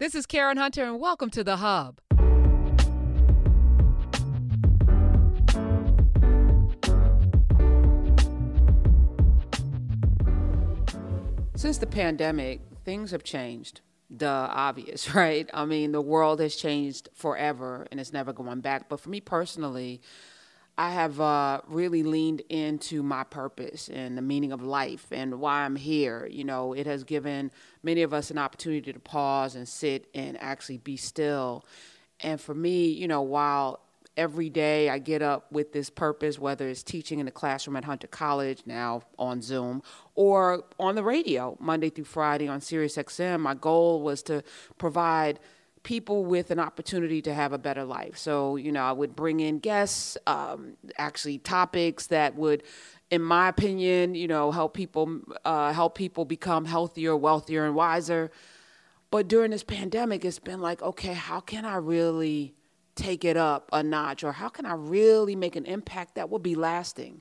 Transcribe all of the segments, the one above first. This is Karen Hunter, and welcome to The Hub. Since the pandemic, things have changed. Duh, obvious, right? I mean, the world has changed forever, and it's never going back. But for me personally, I have really leaned into my purpose and the meaning of life and why I'm here. You know, it has given many of us an opportunity to pause and sit and actually be still. And for me, you know, while every day I get up with this purpose, whether it's teaching in the classroom at Hunter College, now on Zoom, or on the radio Monday through Friday on SiriusXM, my goal was to provide people with an opportunity to have a better life. So, you know, I would bring in guests, actually topics that would, in my opinion, you know, help people become healthier, wealthier, and wiser. But during this pandemic, it's been like, okay, how can I really take it up a notch, or how can I really make an impact that will be lasting?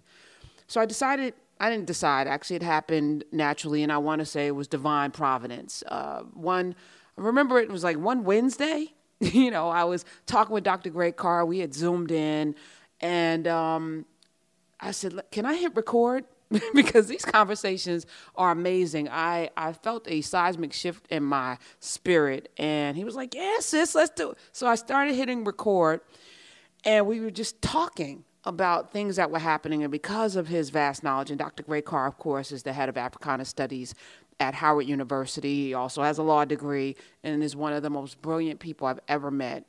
So I didn't decide, it happened naturally, and I want to say it was divine providence. I remember it was like one Wednesday, you know, I was talking with Dr. Gray Carr. We had Zoomed in, and I said, can I hit record? Because these conversations are amazing. I felt a seismic shift in my spirit, and he was like, yeah, sis, let's do it. So I started hitting record, and we were just talking about things that were happening, and because of his vast knowledge, and Dr. Gray Carr, of course, is the head of Africana Studies at Howard University. He also has a law degree and is one of the most brilliant people I've ever met.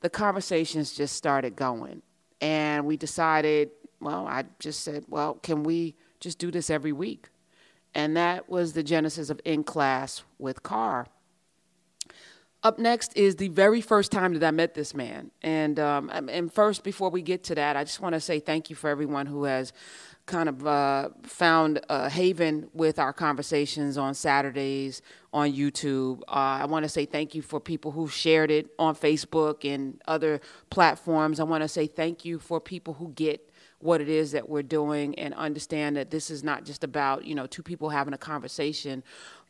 The conversations just started going, and we decided, well, I just said, well, can we just do this every week? And that was the genesis of In Class with Carr. Up next is the very first time that I met this man. And first, before we get to that, I just want to say thank you for everyone who has kind of found a haven with our conversations on Saturdays on YouTube. I want to say thank you for people who shared it on Facebook and other platforms. I want to say thank you for people who get what it is that we're doing and understand that this is not just about, you know, two people having a conversation,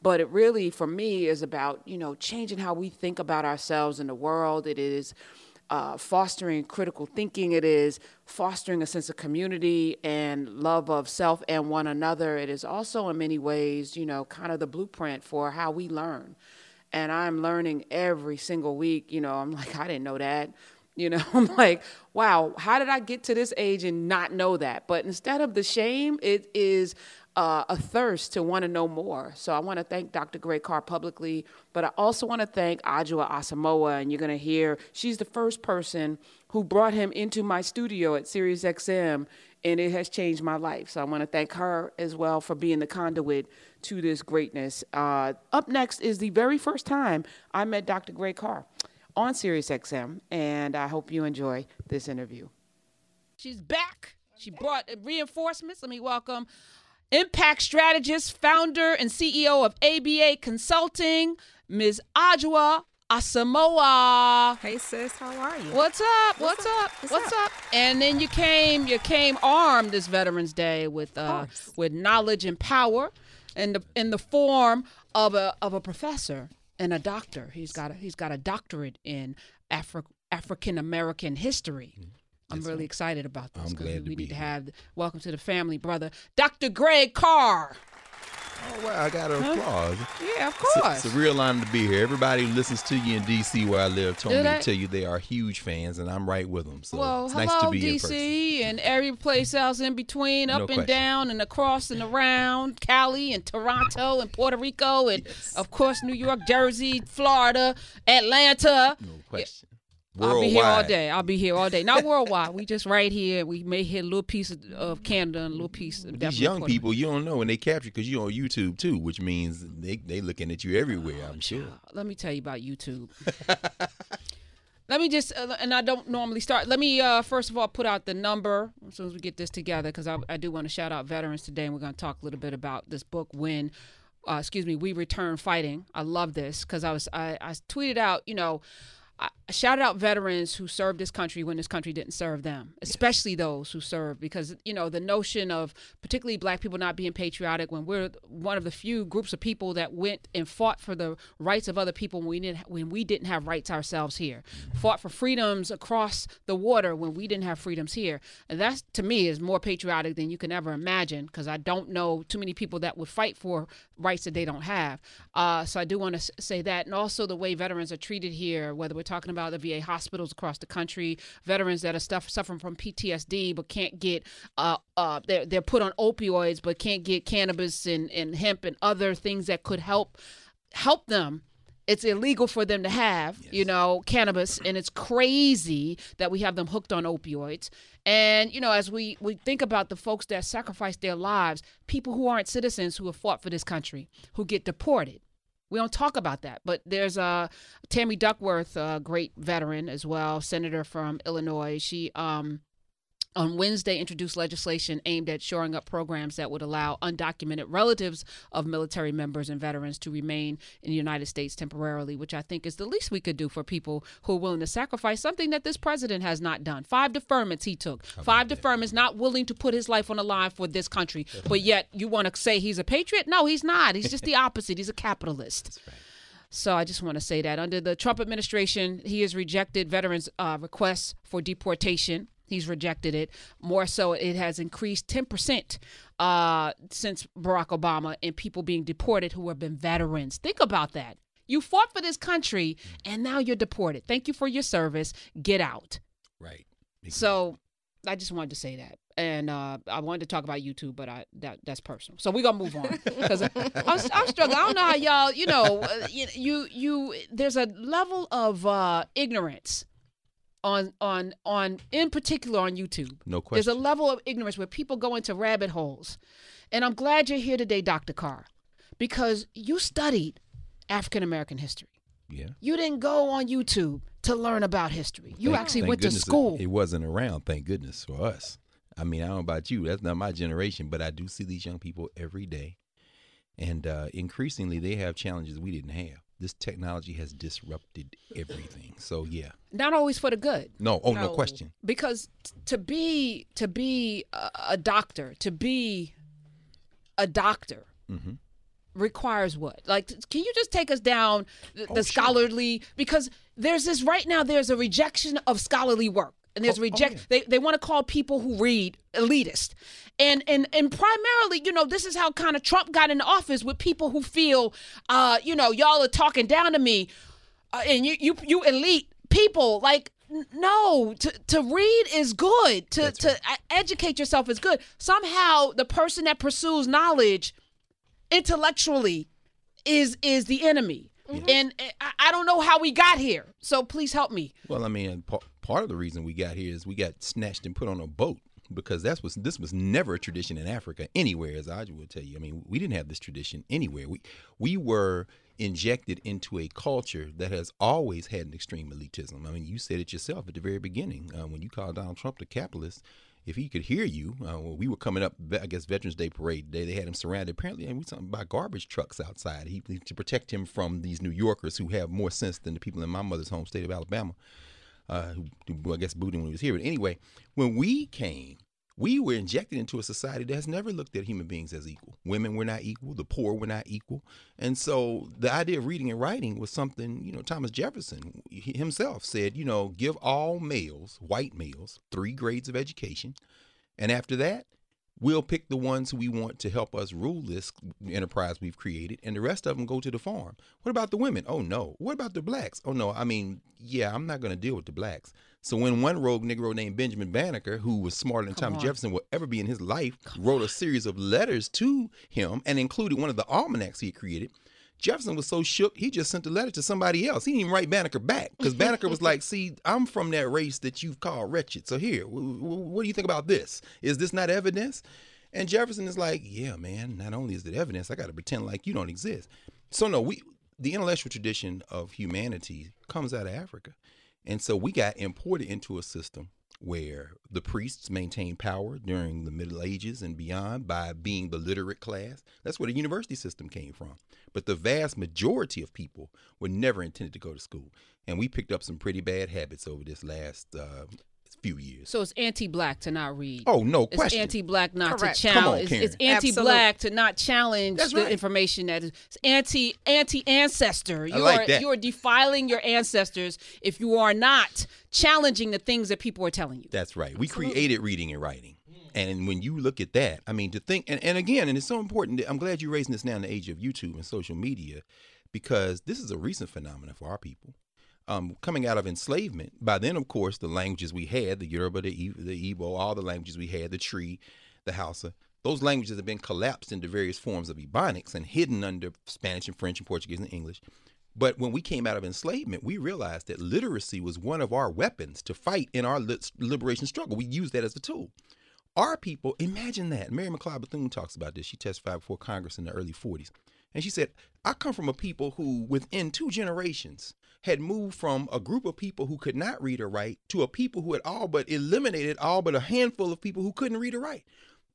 but it really, for me, is about, you know, changing how we think about ourselves in the world. It is fostering critical thinking. It is fostering a sense of community and love of self and one another. It is also, in many ways, you know, kind of the blueprint for how we learn. And I'm learning every single week. You know, I'm like, I didn't know that. You know, I'm like, wow, how did I get to this age and not know that? But instead of the shame, it is a thirst to want to know more. So I want to thank Dr. Gray Carr publicly, but I also want to thank Adjoa Asamoah, and you're going to hear, she's the first person who brought him into my studio at SiriusXM, and it has changed my life. So I want to thank her as well for being the conduit to this greatness. Up next is the very first time I met Dr. Gray Carr on SiriusXM, and I hope you enjoy this interview. She's back. She brought reinforcements. Let me welcome impact strategist, founder, and CEO of ABA Consulting, Ms. Adjoa Asamoah. Hey, sis. How are you? What's up? What's up? And then you came armed this Veterans Day with knowledge and power in the form of a professor and a doctor. He's got a doctorate in African-American history. Mm-hmm. I'm really excited about this. I'm glad we need to have. Welcome to the family, brother, Dr. Greg Carr. Oh, wow, I got an applause. Yeah, of course. It's a real honor to be here. Everybody who listens to you in D.C. where I live told me to tell you they are huge fans, and I'm right with them. So it's hello, nice to be D.C. in person. And every place else in between, up no and question. Down and across and around, Cali and Toronto and Puerto Rico and, yes, of course, New York, Jersey, Florida, Atlanta. No question. Worldwide. I'll be here all day. Not worldwide. We just right here. We may hit a little piece of Canada and a little piece of these young people. You don't know when they capture, because you're on YouTube too, which means they looking at you everywhere. I'm sure. Let me tell you about YouTube. Let me just, and I don't normally start. Let me, first of all, put out the number as soon as we get this together, because I do want to shout out veterans today, and we're going to talk a little bit about this book, We Return Fighting. I love this because I tweeted out, you know, shout out veterans who served this country when this country didn't serve them, especially those who served, because, you know, the notion of particularly black people not being patriotic when we're one of the few groups of people that went and fought for the rights of other people when we didn't have rights ourselves here, fought for freedoms across the water when we didn't have freedoms here. And that, to me, is more patriotic than you can ever imagine, because I don't know too many people that would fight for rights that they don't have. So I do want to say that. And also the way veterans are treated here, whether we're talking about the VA hospitals across the country, veterans that are suffering from PTSD but can't get, they're put on opioids but can't get cannabis and hemp and other things that could help them. It's illegal for them to have, you know, cannabis, and it's crazy that we have them hooked on opioids. And, you know, as we think about the folks that sacrificed their lives, people who aren't citizens who have fought for this country, who get deported. We don't talk about that, but there's Tammy Duckworth, a great veteran as well, senator from Illinois. She on Wednesday introduced legislation aimed at shoring up programs that would allow undocumented relatives of military members and veterans to remain in the United States temporarily, which I think is the least we could do for people who are willing to sacrifice, something that this president has not done. 5 deferments he took. Five deferments, not willing to put his life on the line for this country. But yet you want to say he's a patriot? No, he's not. He's just the opposite. He's a capitalist. That's right. So I just want to say that under the Trump administration, he has rejected veterans' requests for deportation. He's rejected it. More so, it has increased 10% since Barack Obama, and people being deported who have been veterans. Think about that. You fought for this country, and now you're deported. Thank you for your service. Get out. Right. So I just wanted to say that. And I wanted to talk about YouTube, but that's personal. So we're going to move on, because I'm struggling. I don't know how y'all, you know, you there's a level of ignorance. On in particular on YouTube. No question. There's a level of ignorance where people go into rabbit holes. And I'm glad you're here today, Dr. Carr, because you studied African-American history. Yeah. You didn't go on YouTube to learn about history. You actually went to school. It wasn't around, thank goodness, for us. I mean, I don't know about you. That's not my generation, but I do see these young people every day. And increasingly, they have challenges we didn't have. This technology has disrupted everything. So, yeah. Not always for the good. No. Oh, no question. Because to be a doctor, mm-hmm. requires what? Like, can you just take us down the scholarly? Sure. Because there's this right now, there's a rejection of scholarly work. And there's they want to call people who read elitist. And primarily, you know, this is how kind of Trump got into office, with people who feel, you know, y'all are talking down to me, and you elite people. Like, no, to read is good. To educate yourself is good. Somehow the person that pursues knowledge intellectually is the enemy. Mm-hmm. And I don't know how we got here. So please help me. Well, I mean, part of the reason we got here is we got snatched and put on a boat, because this was never a tradition in Africa anywhere, as Adjoa will tell you. I mean, we didn't have this tradition anywhere. We were injected into a culture that has always had an extreme elitism. I mean, you said it yourself at the very beginning when you called Donald Trump the capitalist. If he could hear you, when we were coming up, I guess, Veterans Day parade day, they had him surrounded, apparently, and we talking about garbage trucks outside to protect him from these New Yorkers who have more sense than the people in my mother's home state of Alabama, who I guess booed him when he was here. But anyway, when we came, we were injected into a society that has never looked at human beings as equal. Women were not equal. The poor were not equal. And so the idea of reading and writing was something, you know, Thomas Jefferson himself said, you know, give all males, white males, 3 grades of education. And after that, we'll pick the ones who we want to help us rule this enterprise we've created, and the rest of them go to the farm. What about the women? Oh, no. What about the blacks? Oh, no. I mean, yeah, I'm not going to deal with the blacks. So when one rogue Negro named Benjamin Banneker, who was smarter than Thomas Jefferson will ever be in his life, wrote a series of letters to him and included one of the almanacs he had created, Jefferson was so shook, he just sent a letter to somebody else. He didn't even write Banneker back, because Banneker was like, see, I'm from that race that you've called wretched. So here, what do you think about this? Is this not evidence? And Jefferson is like, yeah, man, not only is it evidence, I got to pretend like you don't exist. So no, the intellectual tradition of humanity comes out of Africa. And so we got imported into a system where the priests maintained power during the Middle Ages and beyond by being the literate class. That's where the university system came from. But the vast majority of people were never intended to go to school. And we picked up some pretty bad habits over this last few years. So it's anti-black to not read. Oh, no question. It's anti-black not Correct. To challenge. Come on, it's anti-black Absolutely. To not challenge That's right. the information that is anti-ancestor. You I like are that. You are defiling your ancestors if you are not challenging the things that people are telling you. That's right. We Absolutely. Created reading and writing. And when you look at that, I mean, to think, and again, and it's so important that I'm glad you're raising this now in the age of YouTube and social media, because this is a recent phenomenon for our people. Coming out of enslavement, by then, of course, the languages we had, the Yoruba, the Igbo, all the languages we had, the Tree, the Hausa, those languages have been collapsed into various forms of Ebonics and hidden under Spanish and French and Portuguese and English. But when we came out of enslavement, we realized that literacy was one of our weapons to fight in our liberation struggle. We used that as a tool. Our people, imagine that. Mary McLeod Bethune talks about this. She testified before Congress in the early 40s. And she said, I come from a people who, within two generations, had moved from a group of people who could not read or write to a people who had all but eliminated all but a handful of people who couldn't read or write.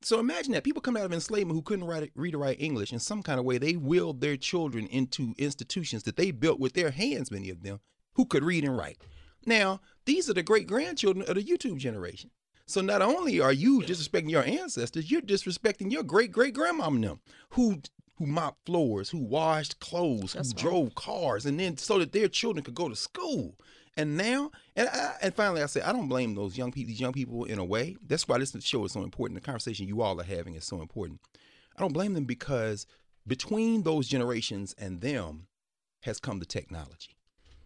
So imagine that. People come out of enslavement who couldn't read or write English. In some kind of way, they willed their children into institutions that they built with their hands, many of them, who could read and write. Now, these are the great-grandchildren of the YouTube generation. So not only are you disrespecting your ancestors, you're disrespecting your great-great-grandma and them, who mopped floors, who washed clothes, That's who right. drove cars, and then so that their children could go to school. And now, and finally, I say, I don't blame those young people, these young people in a way. That's why this show is so important. The conversation you all are having is so important. I don't blame them because between those generations and them has come the technology.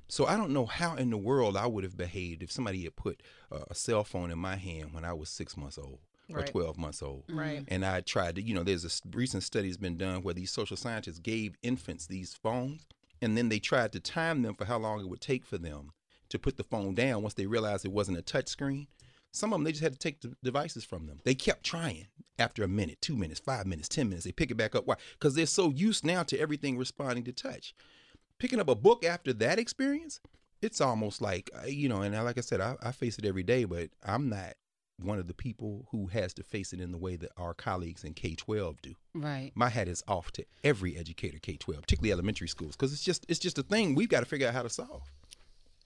So I don't know how in the world I would have behaved if somebody had put a cell phone in my hand when I was 6 months old. Right. Or 12 months old. Right. And I tried to, you know, there's a recent study that's been done where these social scientists gave infants these phones, and then they tried to time them for how long it would take for them to put the phone down once they realized it wasn't a touch screen. Some of them, they just had to take the devices from them. They kept trying after a minute, 2 minutes, 5 minutes, 10 minutes. They pick it back up. Why? Because they're so used now to everything responding to touch. Picking up a book after that experience, it's almost like, you know, and like I said, I face it every day, but I'm not one of the people who has to face it in the way that our colleagues in K-12 do. Right. My hat is off to every educator K-12, particularly elementary schools, because it's just a thing we've got to figure out how to solve.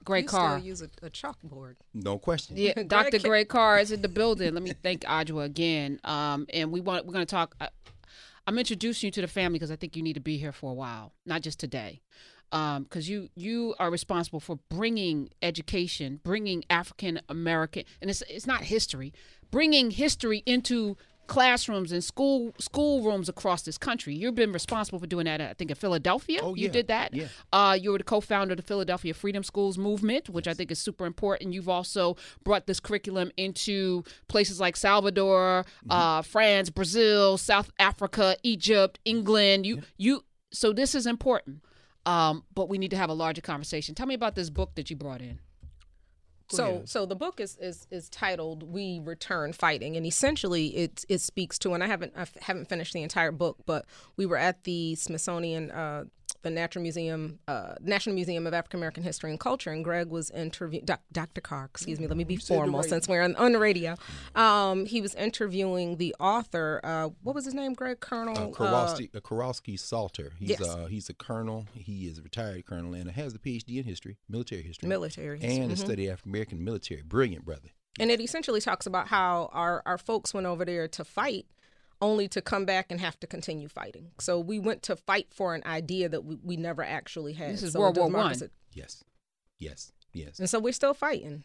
Gray Carr. You still use a chalkboard. No question. Yeah, Dr. Gray Carr is in the building. Let me thank Adjoa again. And we're going to talk. I'm introducing you to the family because I think you need to be here for a while, not just today. Because you are responsible for bringing education, bringing African American, and it's not history, bringing history into classrooms and schoolrooms across this country. You've been responsible for doing that, I think, in Philadelphia. Oh, yeah. You did that. Yeah. You were the co-founder of the Philadelphia Freedom Schools Movement, which I think is super important. You've also brought this curriculum into places like Salvador, mm-hmm. France, Brazil, South Africa, Egypt, England. So this is important. But we need to have a larger conversation. Tell me about this book that you brought in. So the book is titled "We Return Fighting," and essentially it speaks to. And I haven't finished the entire book, but we were at the Smithsonian, the National Museum of African-American History and Culture, and Greg was interviewing Dr. Carr. Excuse me, let me be formal since we're on the radio. He was interviewing the author. What was his name? Greg Colonel Kowalski-Salter. He's a colonel. He is a retired colonel and has a PhD in military history, and mm-hmm. studied African-American military. Brilliant brother. And it essentially talks about how our folks went over there to fight only to come back and have to continue fighting. So we went to fight for an idea that we never actually had. This is so World War I. Yes. And so we're still fighting.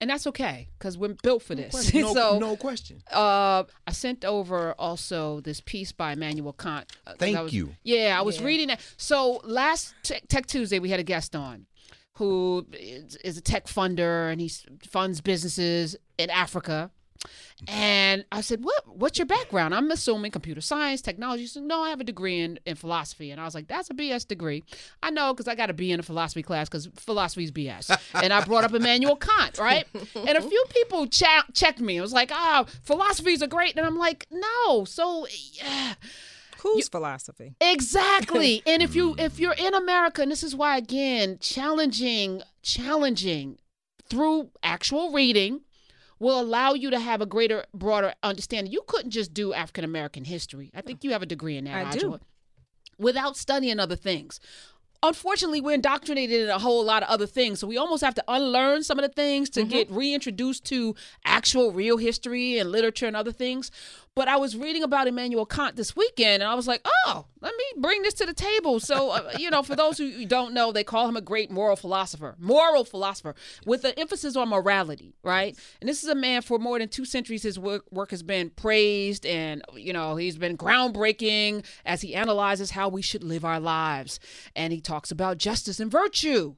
And that's okay, because we're built for this. No question. I sent over also this piece by Immanuel Kant. Thank you. Yeah, I was reading that. So last Tech Tuesday, we had a guest on who is a tech funder, and he funds businesses in Africa. And I said, what's your background? I'm assuming computer science, technology. He said, no, I have a degree in philosophy. And I was like, that's a BS degree. I know, because I got to be in a philosophy class, because philosophy is BS. And I brought up Immanuel Kant, right? And a few people checked me. It was like, philosophies are great. And I'm like, no. So, yeah. Whose philosophy? Exactly. And if you're in America, and this is why, again, challenging through actual reading will allow you to have a greater, broader understanding. You couldn't just do African-American history. I think you have a degree in that, Adjoa, without studying other things. Unfortunately, we're indoctrinated in a whole lot of other things, so we almost have to unlearn some of the things to get reintroduced to actual real history and literature and other things. But I was reading about Immanuel Kant this weekend, and I was like, oh, let me bring this to the table. So, for those who don't know, they call him a great moral philosopher with an emphasis on morality, right? And this is a man for more than 2 centuries, his work has been praised, and, he's been groundbreaking as he analyzes how we should live our lives. And he talks about justice and virtue,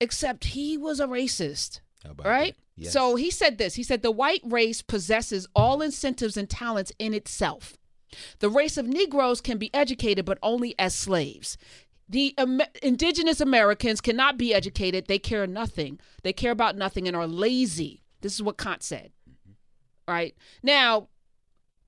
except he was a racist, right? Yes. So he said this, the white race possesses all incentives and talents in itself. The race of Negroes can be educated, but only as slaves. The indigenous Americans cannot be educated. They care nothing. They care about nothing and are lazy. This is what Kant said, right? Now,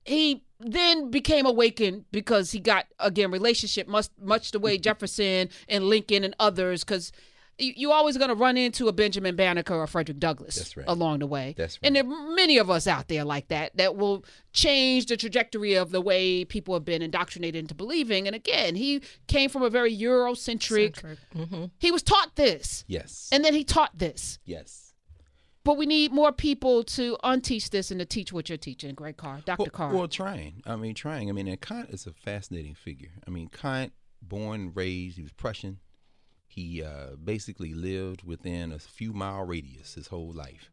he then became awakened because he got, again, relationship, much the way Jefferson and Lincoln and others, because you're always going to run into a Benjamin Banneker or Frederick Douglass along the way. That's right. And there are many of us out there like that will change the trajectory of the way people have been indoctrinated into believing. And again, he came from a very Eurocentric. He was taught this. Yes. And then he taught this. Yes. But we need more people to unteach this and to teach what you're teaching, Greg Carr, Dr. Carr. Well, trying. I mean, and Kant is a fascinating figure. I mean, Kant, born, raised, he was Prussian. He basically lived within a few mile radius his whole life.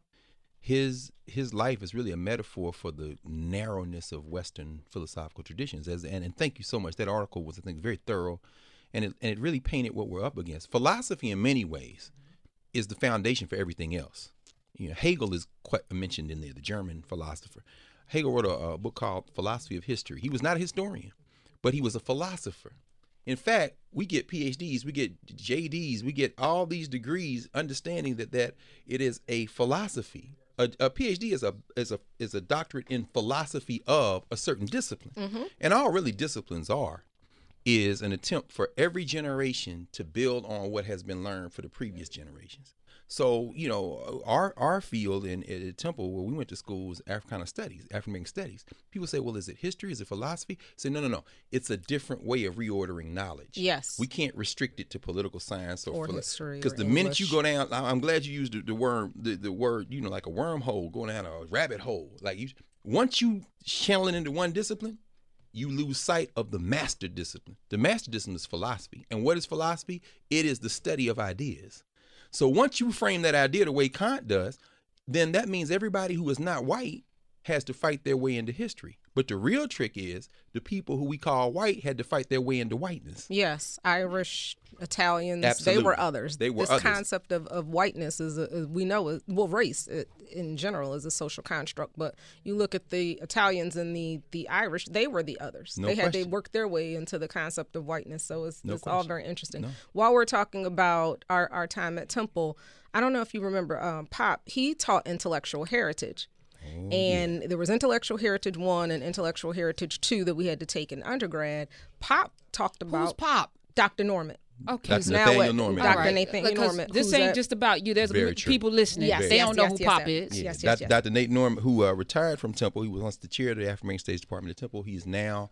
His life is really a metaphor for the narrowness of Western philosophical traditions. And thank you so much. That article was, I think, very thorough, and it really painted what we're up against. Philosophy, in many ways, is the foundation for everything else. Hegel is quite mentioned in there, the German philosopher. Hegel wrote a book called Philosophy of History. He was not a historian, but he was a philosopher. In fact, we get PhDs, we get JDs, we get all these degrees, understanding that it is a philosophy. A PhD is a doctorate in philosophy of a certain discipline. And all really disciplines is an attempt for every generation to build on what has been learned for the previous generations. So, our field at Temple, where we went to school, is Africana Studies, African-American Studies. People say, well, is it history? Is it philosophy? I say, no. It's a different way of reordering knowledge. Yes. We can't restrict it to political science or history. Because the minute you go down, I'm glad you used the word, like a wormhole, going down a rabbit hole. Like once you channel it into one discipline, you lose sight of the master discipline. The master discipline is philosophy. And what is philosophy? It is the study of ideas. So once you frame that idea the way Kant does, then that means everybody who is not white has to fight their way into history. But the real trick is the people who we call white had to fight their way into whiteness. Yes, Irish, Italians, Absolutely. They were others. They were others. This concept of whiteness race in general is a social construct, but you look at the Italians and the Irish, they were the others. They worked their way into the concept of whiteness, so it's all very interesting. No. While we're talking about our time at Temple, I don't know if you remember Pop, he taught intellectual heritage. And there was Intellectual Heritage 1 and Intellectual Heritage 2 that we had to take in undergrad. Pop talked about. Who's Pop? Dr. Norman. Okay. Dr. Nathaniel Norman. Dr. Right. Nathaniel Norman. This ain't just about you. There's people listening. Yes, they don't know who Pop is. Yeah. Yes. Dr. Nate Norman, who retired from Temple, he was once the chair of the African American Studies Department at Temple. He's now,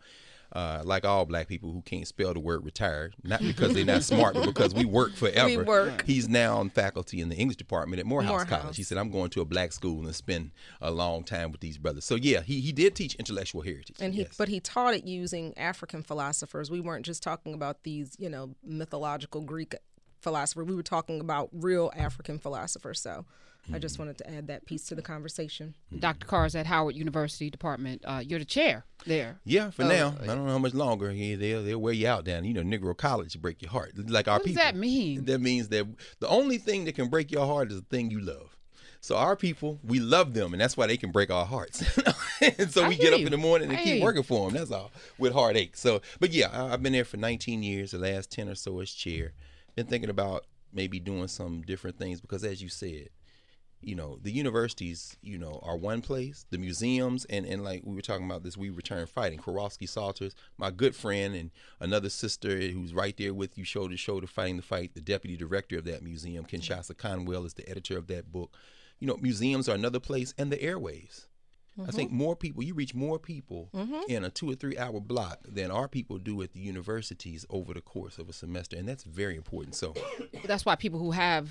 like all black people who can't spell the word retired, not because they're not smart, but because we work forever. We work. He's now on faculty in the English department at Morehouse College. He said, I'm going to a black school and spend a long time with these brothers. So yeah, he did teach intellectual heritage. And but he taught it using African philosophers. We weren't just talking about these, mythological Greek philosophers. We were talking about real African philosophers. So I just wanted to add that piece to the conversation. Dr. Carr is at Howard University Department. You're the chair there. Yeah, for now. I don't know how much longer. They'll wear you out down. Negro college break your heart. Like our people. What does that mean? That means that the only thing that can break your heart is the thing you love. So our people, we love them, and that's why they can break our hearts. And so we get up in the morning and keep working for them. That's all, with heartache. So, but yeah, I've been there for 19 years, the last 10 or so as chair. Been thinking about maybe doing some different things because, as you said, the universities, are one place, the museums, and like we were talking about this, We Return Fighting, Kowalski-Salter, my good friend and another sister who's right there with you, shoulder to shoulder, fighting the fight, the deputy director of that museum, Kinshasa Conwell, is the editor of that book. you know, museums are another place, and the airwaves. Mm-hmm. I think more people, you reach more people mm-hmm. in a 2 or 3 hour block than our people do at the universities over the course of a semester, and that's very important. So that's why people who have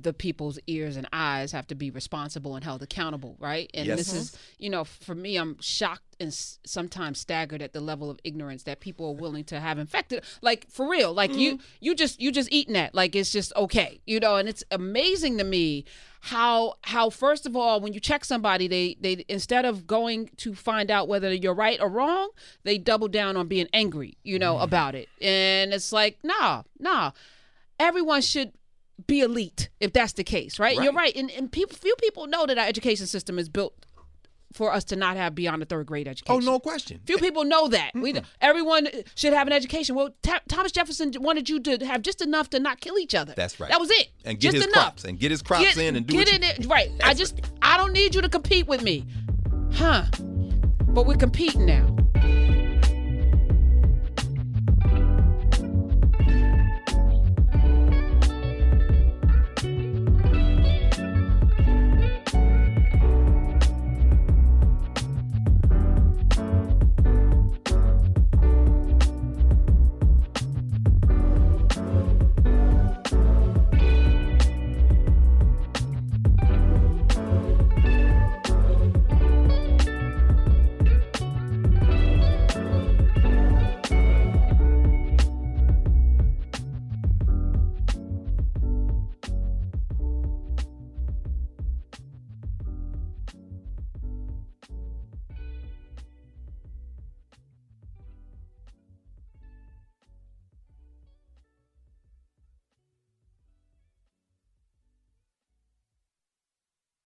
the people's ears and eyes have to be responsible and held accountable, right? And yes. This is, you know, for me, I'm shocked and sometimes staggered at the level of ignorance that people are willing to have infected. Like, for real, like mm-hmm. you just eating that. Like, it's just okay, you know, and it's amazing to me how first of all, when you check somebody, they instead of going to find out whether you're right or wrong, they double down on being angry, you know, mm-hmm. about it. And it's like, nah, everyone should be elite if that's the case, right? You're right. And few people know that our education system is built for us to not have beyond a third grade education. Oh, no question. Few people know that. Mm-hmm. Everyone should have an education. Well, Thomas Jefferson wanted you to have just enough to not kill each other. That's right. That was it. And get just his enough. Crops. And get his crops get, in and do get in it. Right. I don't need you to compete with me. Huh. But we're competing now.